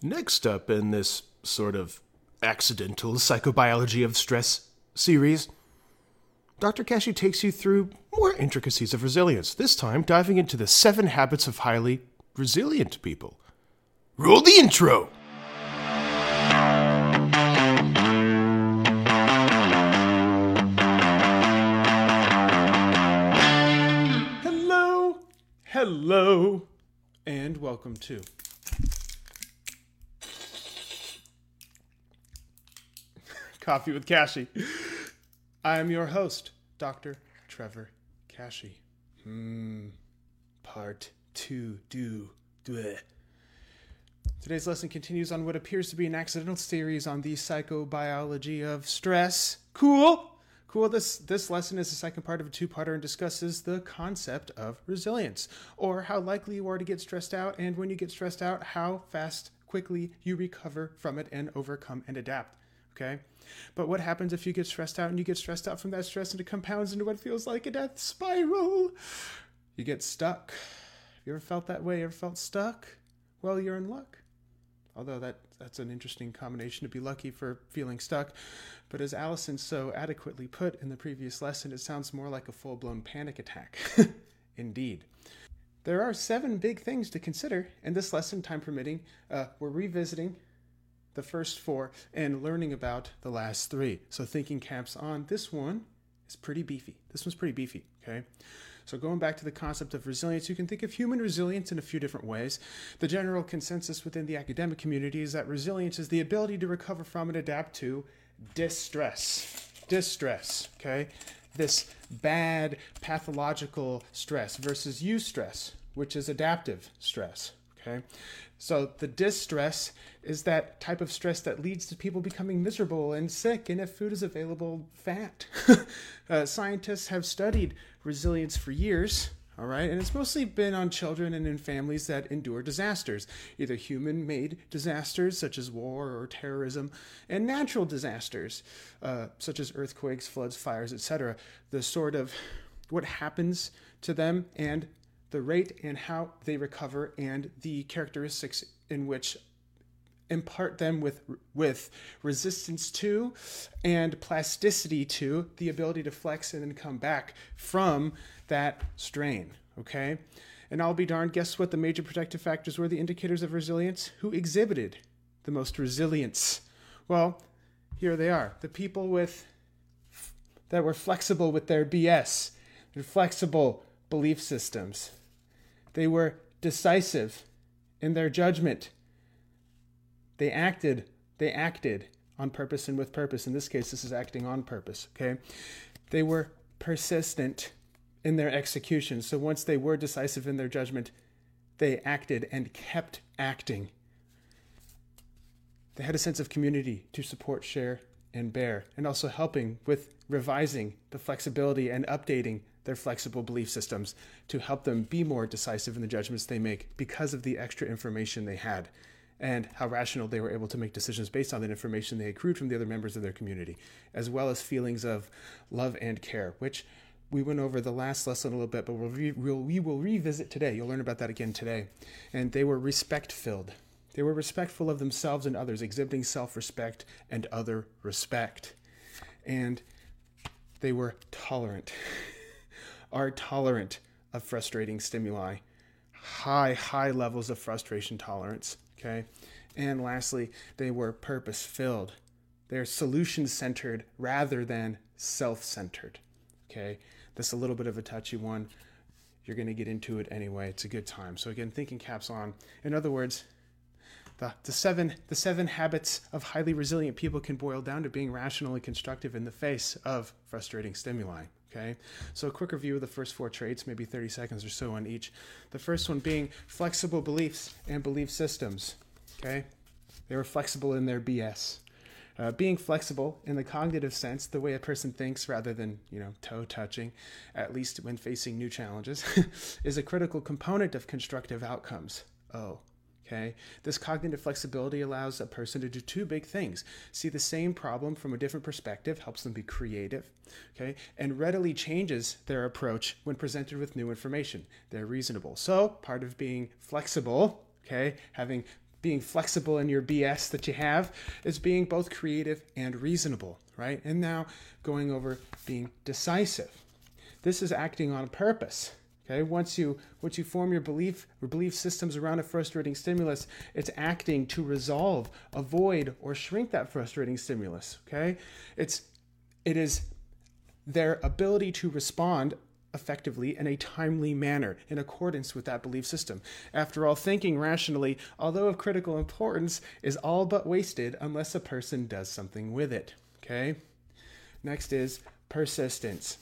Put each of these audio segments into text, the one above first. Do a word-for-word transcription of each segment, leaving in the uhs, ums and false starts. Next up in this sort of accidental psychobiology of stress series, Doctor Kashey takes you through more intricacies of resilience, this time diving into the seven habits of highly resilient people. Roll the intro! Hello, hello, and welcome to... Coffee with Kashey. I am your host, Doctor Trevor Kashey. Hmm. Part two. Do. Bleh. Today's lesson continues on what appears to be an accidental series on the psychobiology of stress. Cool. Cool. This this lesson is the second part of a two-parter and discusses the concept of resilience, or how likely you are to get stressed out, and when you get stressed out, how fast, quickly you recover from it and overcome and adapt. Okay, but what happens if you get stressed out and you get stressed out from that stress and it compounds into what feels like a death spiral? You get stuck. Have you ever felt that way? Ever felt stuck? Well, you're in luck. Although that that's an interesting combination to be lucky for feeling stuck. But as Allison so adequately put in the previous lesson, it sounds more like a full-blown panic attack. Indeed. There are seven big things to consider in this lesson, time permitting. Uh, we're revisiting the first four and learning about the last three. So thinking caps on. This one is pretty beefy. This one's pretty beefy, okay? So going back to the concept of resilience, you can think of human resilience in a few different ways. The general consensus within the academic community is that resilience is the ability to recover from and adapt to distress. Distress, okay? This bad pathological stress versus eustress, which is adaptive stress, okay? So the distress is that type of stress that leads to people becoming miserable and sick, and if food is available, fat. uh, scientists have studied resilience for years, all right, and it's mostly been on children and in families that endure disasters, either human-made disasters such as war or terrorism, and natural disasters uh, such as earthquakes, floods, fires, et cetera. The sort of what happens to them and the rate and how they recover and the characteristics in which impart them with with resistance to and plasticity to the ability to flex and then come back from that strain, okay? And I'll be darned, guess what the major protective factors were, the indicators of resilience? Who exhibited the most resilience? Well, here they are. The people with that were flexible with their B S, their flexible belief systems. They were decisive in their judgment. They acted, they acted on purpose and with purpose. In this case, this is acting on purpose, okay? They were persistent in their execution. So once they were decisive in their judgment, they acted and kept acting. They had a sense of community to support, share, and bear, and also helping with revising the flexibility and updating their flexible belief systems to help them be more decisive in the judgments they make because of the extra information they had and how rational they were able to make decisions based on that information they accrued from the other members of their community, as well as feelings of love and care, which we went over the last lesson a little bit, but we'll re- we'll, we will revisit today. You'll learn about that again today. And they were respect-filled. They were respectful of themselves and others, exhibiting self-respect and other respect. And they were tolerant. Are tolerant of frustrating stimuli, high, high levels of frustration tolerance, okay? And lastly, they were purpose-filled. They're solution-centered rather than self-centered, okay? That's a little bit of a touchy one. You're going to get into it anyway. It's a good time. So again, thinking caps on. In other words, the, the, seven, the seven habits of highly resilient people can boil down to being rational and constructive in the face of frustrating stimuli. Okay, so a quick review of the first four traits, maybe thirty seconds or so on each. The first one being flexible beliefs and belief systems. Okay, they were flexible in their B S. Uh, being flexible in the cognitive sense, the way a person thinks rather than, you know, toe touching, at least when facing new challenges, is a critical component of constructive outcomes. Oh. Okay. This cognitive flexibility allows a person to do two big things. See the same problem from a different perspective, helps them be creative, okay, and readily changes their approach when presented with new information. They're reasonable. So part of being flexible, okay, having being flexible in your B S that you have is being both creative and reasonable, right? And now going over being decisive. This is acting on purpose, okay? Once you once you form your belief or belief systems around a frustrating stimulus, it's acting to resolve, avoid, or shrink that frustrating stimulus, okay? It's it is their ability to respond effectively in a timely manner in accordance with that belief system. After all, thinking rationally, although of critical importance, is all but wasted unless a person does something with it, okay? Next is persistence.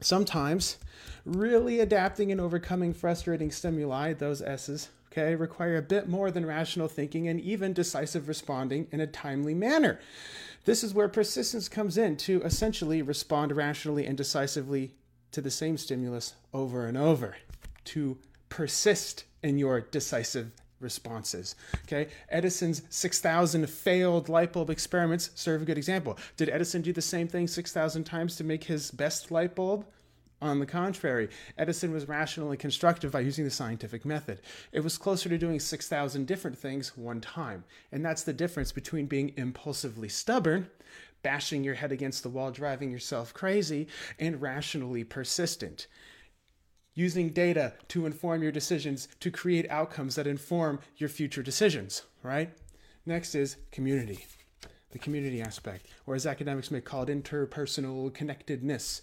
Sometimes really adapting and overcoming frustrating stimuli, those S's, okay, require a bit more than rational thinking and even decisive responding in a timely manner. This is where persistence comes in to essentially respond rationally and decisively to the same stimulus over and over, to persist in your decisive responses, okay? Edison's six thousand failed light bulb experiments serve a good example. Did Edison do the same thing six thousand times to make his best light bulb? On the contrary, Edison was rational and constructive by using the scientific method. It was closer to doing six thousand different things one time. And that's the difference between being impulsively stubborn, bashing your head against the wall, driving yourself crazy, and rationally persistent. Using data to inform your decisions to create outcomes that inform your future decisions, right? Next is community, the community aspect, or as academics may call it, interpersonal connectedness.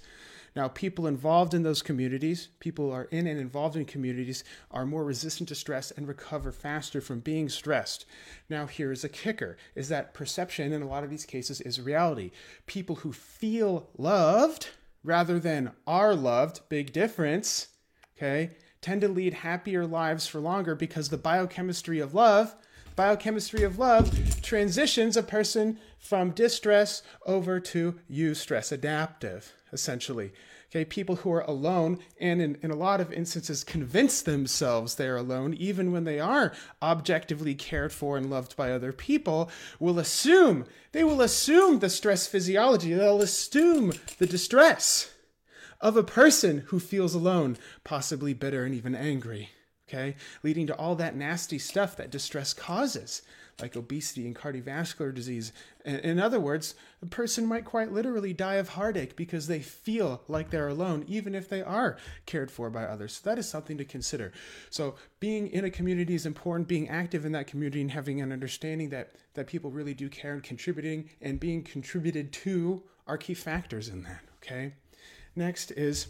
Now, people involved in those communities, people are in and involved in communities, are more resistant to stress and recover faster from being stressed. Now, here is a kicker, is that perception in a lot of these cases is reality. People who feel loved rather than are loved, big difference, okay, tend to lead happier lives for longer because the biochemistry of love, biochemistry of love transitions a person from distress over to eustress, adaptive, essentially. Okay, people who are alone and in, in a lot of instances convince themselves they're alone, even when they are objectively cared for and loved by other people, will assume, they will assume the stress physiology, they'll assume the distress of a person who feels alone, possibly bitter and even angry. Okay, leading to all that nasty stuff that distress causes, like obesity and cardiovascular disease. In other words, a person might quite literally die of heartache because they feel like they're alone, even if they are cared for by others. So that is something to consider. So being in a community is important, being active in that community and having an understanding that, that people really do care and contributing and being contributed to are key factors in that, okay? Next is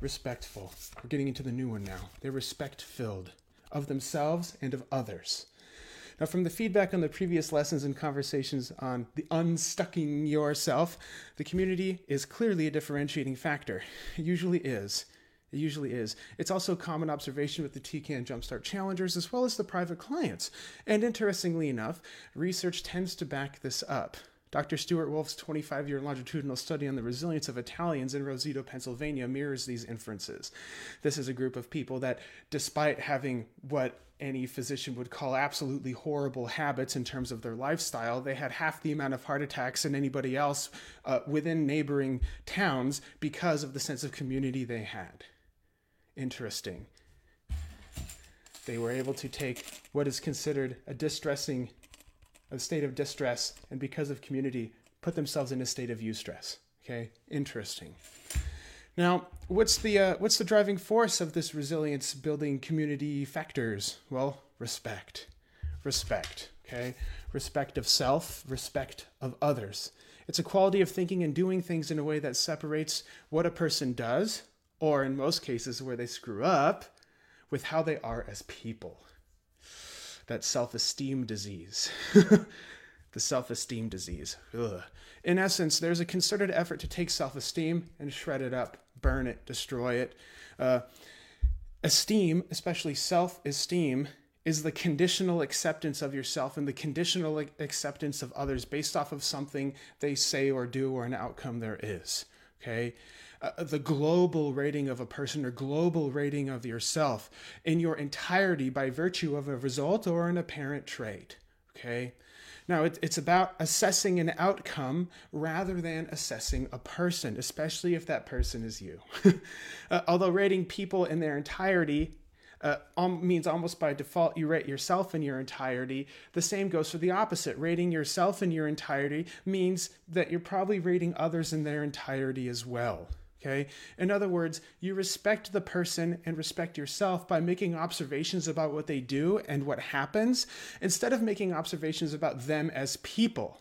respectful. We're getting into the new one now. They're respect-filled of themselves and of others. Now, from the feedback on the previous lessons and conversations on the unstucking yourself, the community is clearly a differentiating factor. It usually is. It usually is. It's also a common observation with the T CAN Jumpstart Challengers as well as the private clients. And interestingly enough, research tends to back this up. Doctor Stuart Wolf's twenty-five year longitudinal study on the resilience of Italians in Roseto, Pennsylvania, mirrors these inferences. This is a group of people that, despite having what any physician would call absolutely horrible habits in terms of their lifestyle, they had half the amount of heart attacks than anybody else uh, within neighboring towns because of the sense of community they had. Interesting. They were able to take what is considered a distressing a state of distress, and because of community, put themselves in a state of eustress. Okay, interesting. Now, what's the uh, what's the driving force of this resilience building community factors? Well, respect, respect. Okay, respect of self, respect of others. It's a quality of thinking and doing things in a way that separates what a person does, or in most cases where they screw up, with how they are as people. That self-esteem disease, the self-esteem disease. Ugh. In essence, there's a concerted effort to take self-esteem and shred it up, burn it, destroy it. Uh, esteem, especially self-esteem, is the conditional acceptance of yourself and the conditional acceptance of others based off of something they say or do or an outcome there is, okay? Uh, the global rating of a person or global rating of yourself in your entirety by virtue of a result or an apparent trait, okay? Now, it, it's about assessing an outcome rather than assessing a person, especially if that person is you. uh, although rating people in their entirety uh, um, means almost by default you rate yourself in your entirety. The same goes for the opposite. Rating yourself in your entirety means that you're probably rating others in their entirety as well. Okay. In other words, you respect the person and respect yourself by making observations about what they do and what happens, instead of making observations about them as people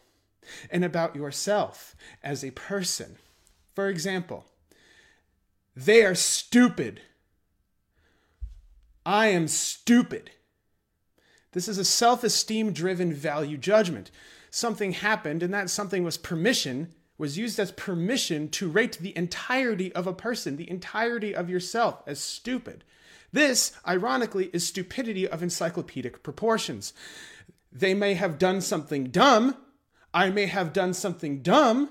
and about yourself as a person. For example, they are stupid. I am stupid. This is a self-esteem driven value judgment. Something happened, and that something was permission was used as permission to rate the entirety of a person, the entirety of yourself, as stupid. This, ironically, is stupidity of encyclopedic proportions. They may have done something dumb. I may have done something dumb.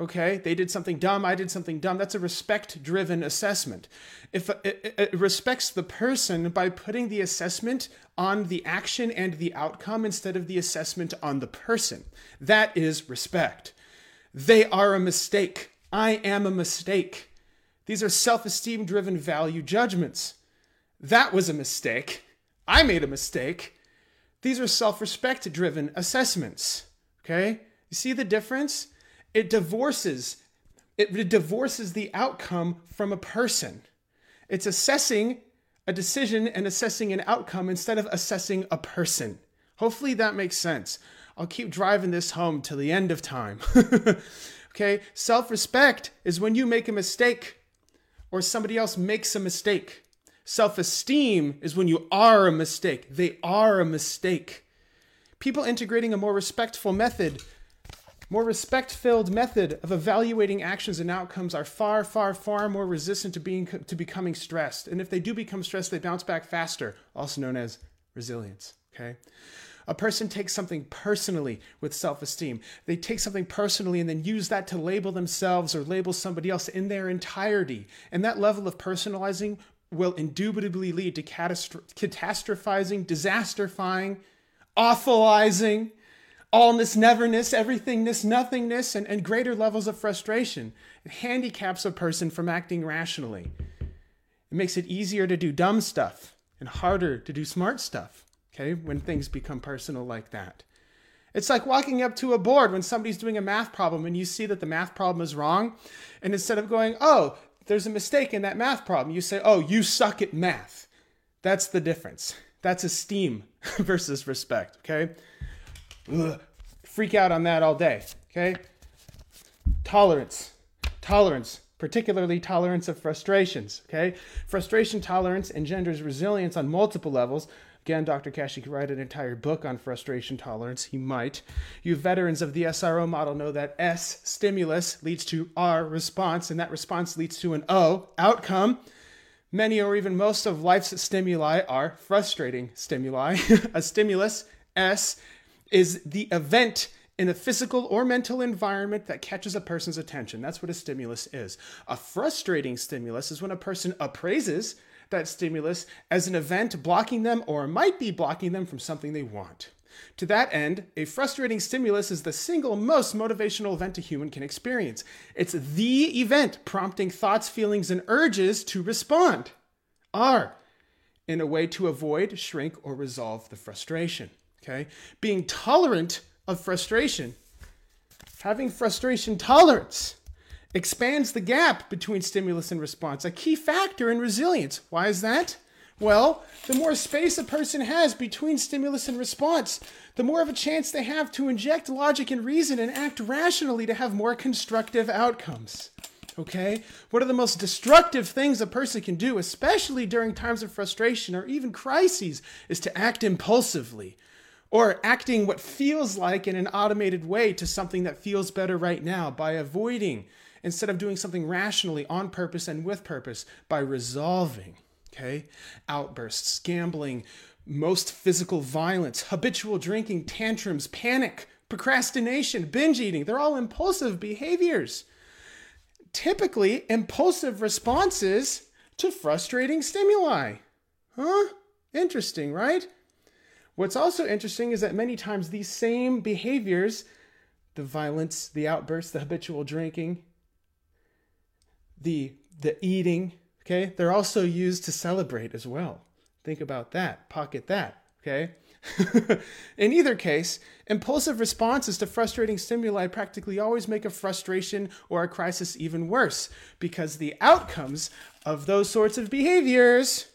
Okay, they did something dumb. I did something dumb. That's a respect-driven assessment. If it, it respects the person by putting the assessment on the action and the outcome instead of the assessment on the person. That is respect. They are a mistake. I am a mistake. These are self-esteem driven value judgments. That was a mistake. I made a mistake. These are self-respect driven assessments. Okay? You see the difference? It divorces, it divorces the outcome from a person. It's assessing a decision and assessing an outcome instead of assessing a person. Hopefully that makes sense. I'll keep driving this home till the end of time. Okay, self-respect is when you make a mistake or somebody else makes a mistake. Self-esteem is when you are a mistake. They are a mistake. People integrating a more respectful method, more respect-filled method of evaluating actions and outcomes are far, far, far more resistant to being to becoming stressed. And if they do become stressed, they bounce back faster, also known as resilience. Okay. A person takes something personally with self-esteem. They take something personally and then use that to label themselves or label somebody else in their entirety. And that level of personalizing will indubitably lead to catastro- catastrophizing, disasterfying, awfulizing, allness, neverness, everythingness, nothingness, and, and greater levels of frustration. It handicaps a person from acting rationally. It makes it easier to do dumb stuff and harder to do smart stuff. Okay, when things become personal like that. It's like walking up to a board when somebody's doing a math problem and you see that the math problem is wrong. And instead of going, oh, there's a mistake in that math problem, you say, oh, you suck at math. That's the difference. That's esteem versus respect, okay? Ugh. Freak out on that all day, okay? Tolerance, tolerance. Particularly tolerance of frustrations, okay? Frustration tolerance engenders resilience on multiple levels. Again, Doctor Kashey could write an entire book on frustration tolerance. He might. You veterans of the S R O model know that S, stimulus, leads to R, response, and that response leads to an O, outcome. Many or even most of life's stimuli are frustrating stimuli. A stimulus, S, is the event in a physical or mental environment that catches a person's attention. That's what a stimulus is. A frustrating stimulus is when a person appraises that stimulus as an event blocking them or might be blocking them from something they want. To that end, a frustrating stimulus is the single most motivational event a human can experience. It's the event prompting thoughts, feelings, and urges to respond, R, in a way to avoid, shrink, or resolve the frustration, okay? Being tolerant of frustration, having frustration tolerance, expands the gap between stimulus and response, a key factor in resilience. Why is that? Well, the more space a person has between stimulus and response, the more of a chance they have to inject logic and reason and act rationally to have more constructive outcomes. Okay? One of the most destructive things a person can do, especially during times of frustration or even crises, is to act impulsively or acting what feels like in an automated way to something that feels better right now by avoiding instead of doing something rationally, on purpose, and with purpose, by resolving, okay? Outbursts, gambling, most physical violence, habitual drinking, tantrums, panic, procrastination, binge eating. They're all impulsive behaviors. Typically, impulsive responses to frustrating stimuli. Huh? Interesting, right? What's also interesting is that many times these same behaviors, the violence, the outbursts, the habitual drinking, the the eating, okay, they're also used to celebrate as well. Think about that. Pocket that. Okay. In either case, impulsive responses to frustrating stimuli practically always make a frustration or a crisis even worse, because the outcomes of those sorts of behaviors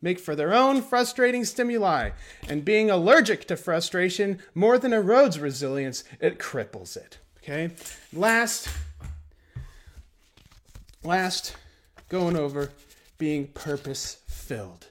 make for their own frustrating stimuli, and being allergic to frustration more than erodes resilience, it cripples it. Okay. Last, last, going over being purpose-filled.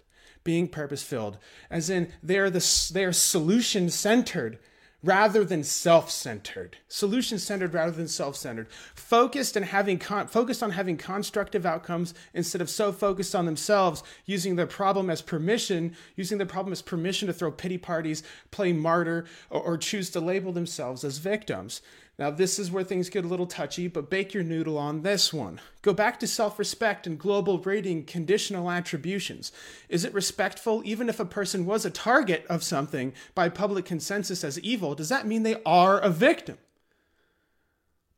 Being purpose-filled, as in they're the they're solution-centered rather than self-centered. Solution-centered rather than self-centered. Focused and having con- focused on having constructive outcomes instead of so focused on themselves, using their problem as permission, using the problem as permission to throw pity parties, play martyr, or, or choose to label themselves as victims. Now, this is where things get a little touchy, but bake your noodle on this one. Go back to self-respect and global rating conditional attributions. Is it respectful, even if a person was a target of something by public consensus as evil, does that mean they are a victim?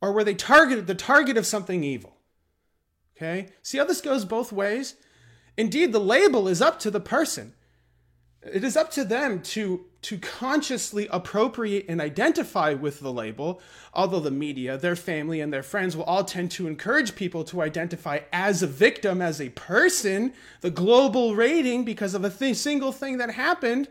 Or were they targeted, the target of something evil? Okay? See how this goes both ways? Indeed, the label is up to the person. It is up to them to, to consciously appropriate and identify with the label, although the media, their family, and their friends will all tend to encourage people to identify as a victim, as a person, the global rating because of a th- single thing that happened,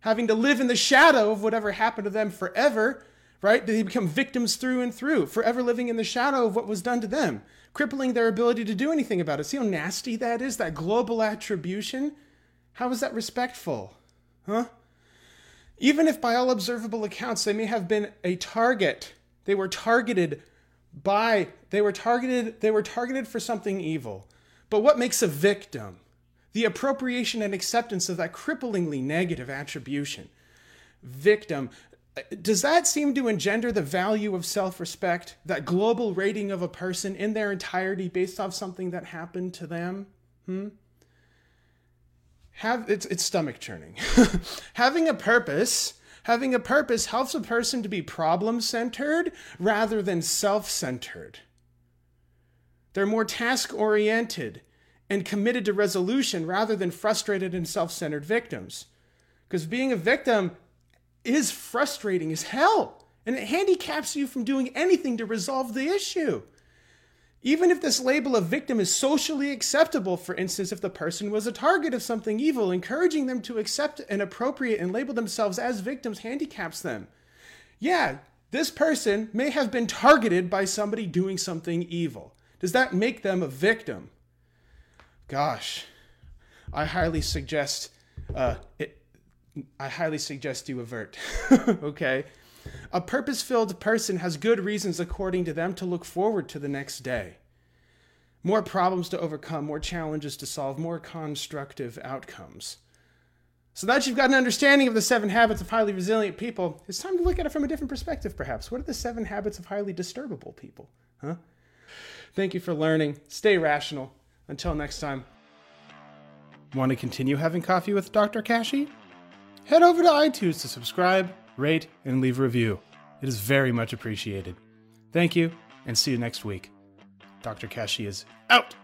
having to live in the shadow of whatever happened to them forever, right? They become victims through and through, forever living in the shadow of what was done to them, crippling their ability to do anything about it. See how nasty that is, that global attribution? How is that respectful? Huh? Even if by all observable accounts they may have been a target, they were targeted by, they were targeted, they were targeted for something evil. But what makes a victim? The appropriation and acceptance of that cripplingly negative attribution. Victim. Does that seem to engender the value of self-respect, that global rating of a person in their entirety based off something that happened to them? Hmm? Have it's it's stomach churning. having a purpose, having a purpose helps a person to be problem-centered rather than self-centered. They're more task-oriented and committed to resolution rather than frustrated and self-centered victims. Because being a victim is frustrating as hell, and it handicaps you from doing anything to resolve the issue. Even if this label of victim is socially acceptable, for instance, if the person was a target of something evil, encouraging them to accept and appropriate and label themselves as victims handicaps them. Yeah, this person may have been targeted by somebody doing something evil. Does that make them a victim? Gosh, I highly suggest uh, it, I highly suggest you avert, okay? A purpose-filled person has good reasons, according to them, to look forward to the next day. More problems to overcome, more challenges to solve, more constructive outcomes. So now that you've got an understanding of the seven habits of highly resilient people, it's time to look at it from a different perspective, perhaps. What are the seven habits of highly disturbable people? Huh? Thank you for learning. Stay rational. Until next time. Want to continue having coffee with Doctor Kashey? Head over to iTunes to subscribe, rate, and leave a review. It is very much appreciated. Thank you, and see you next week. Doctor Kashey is out!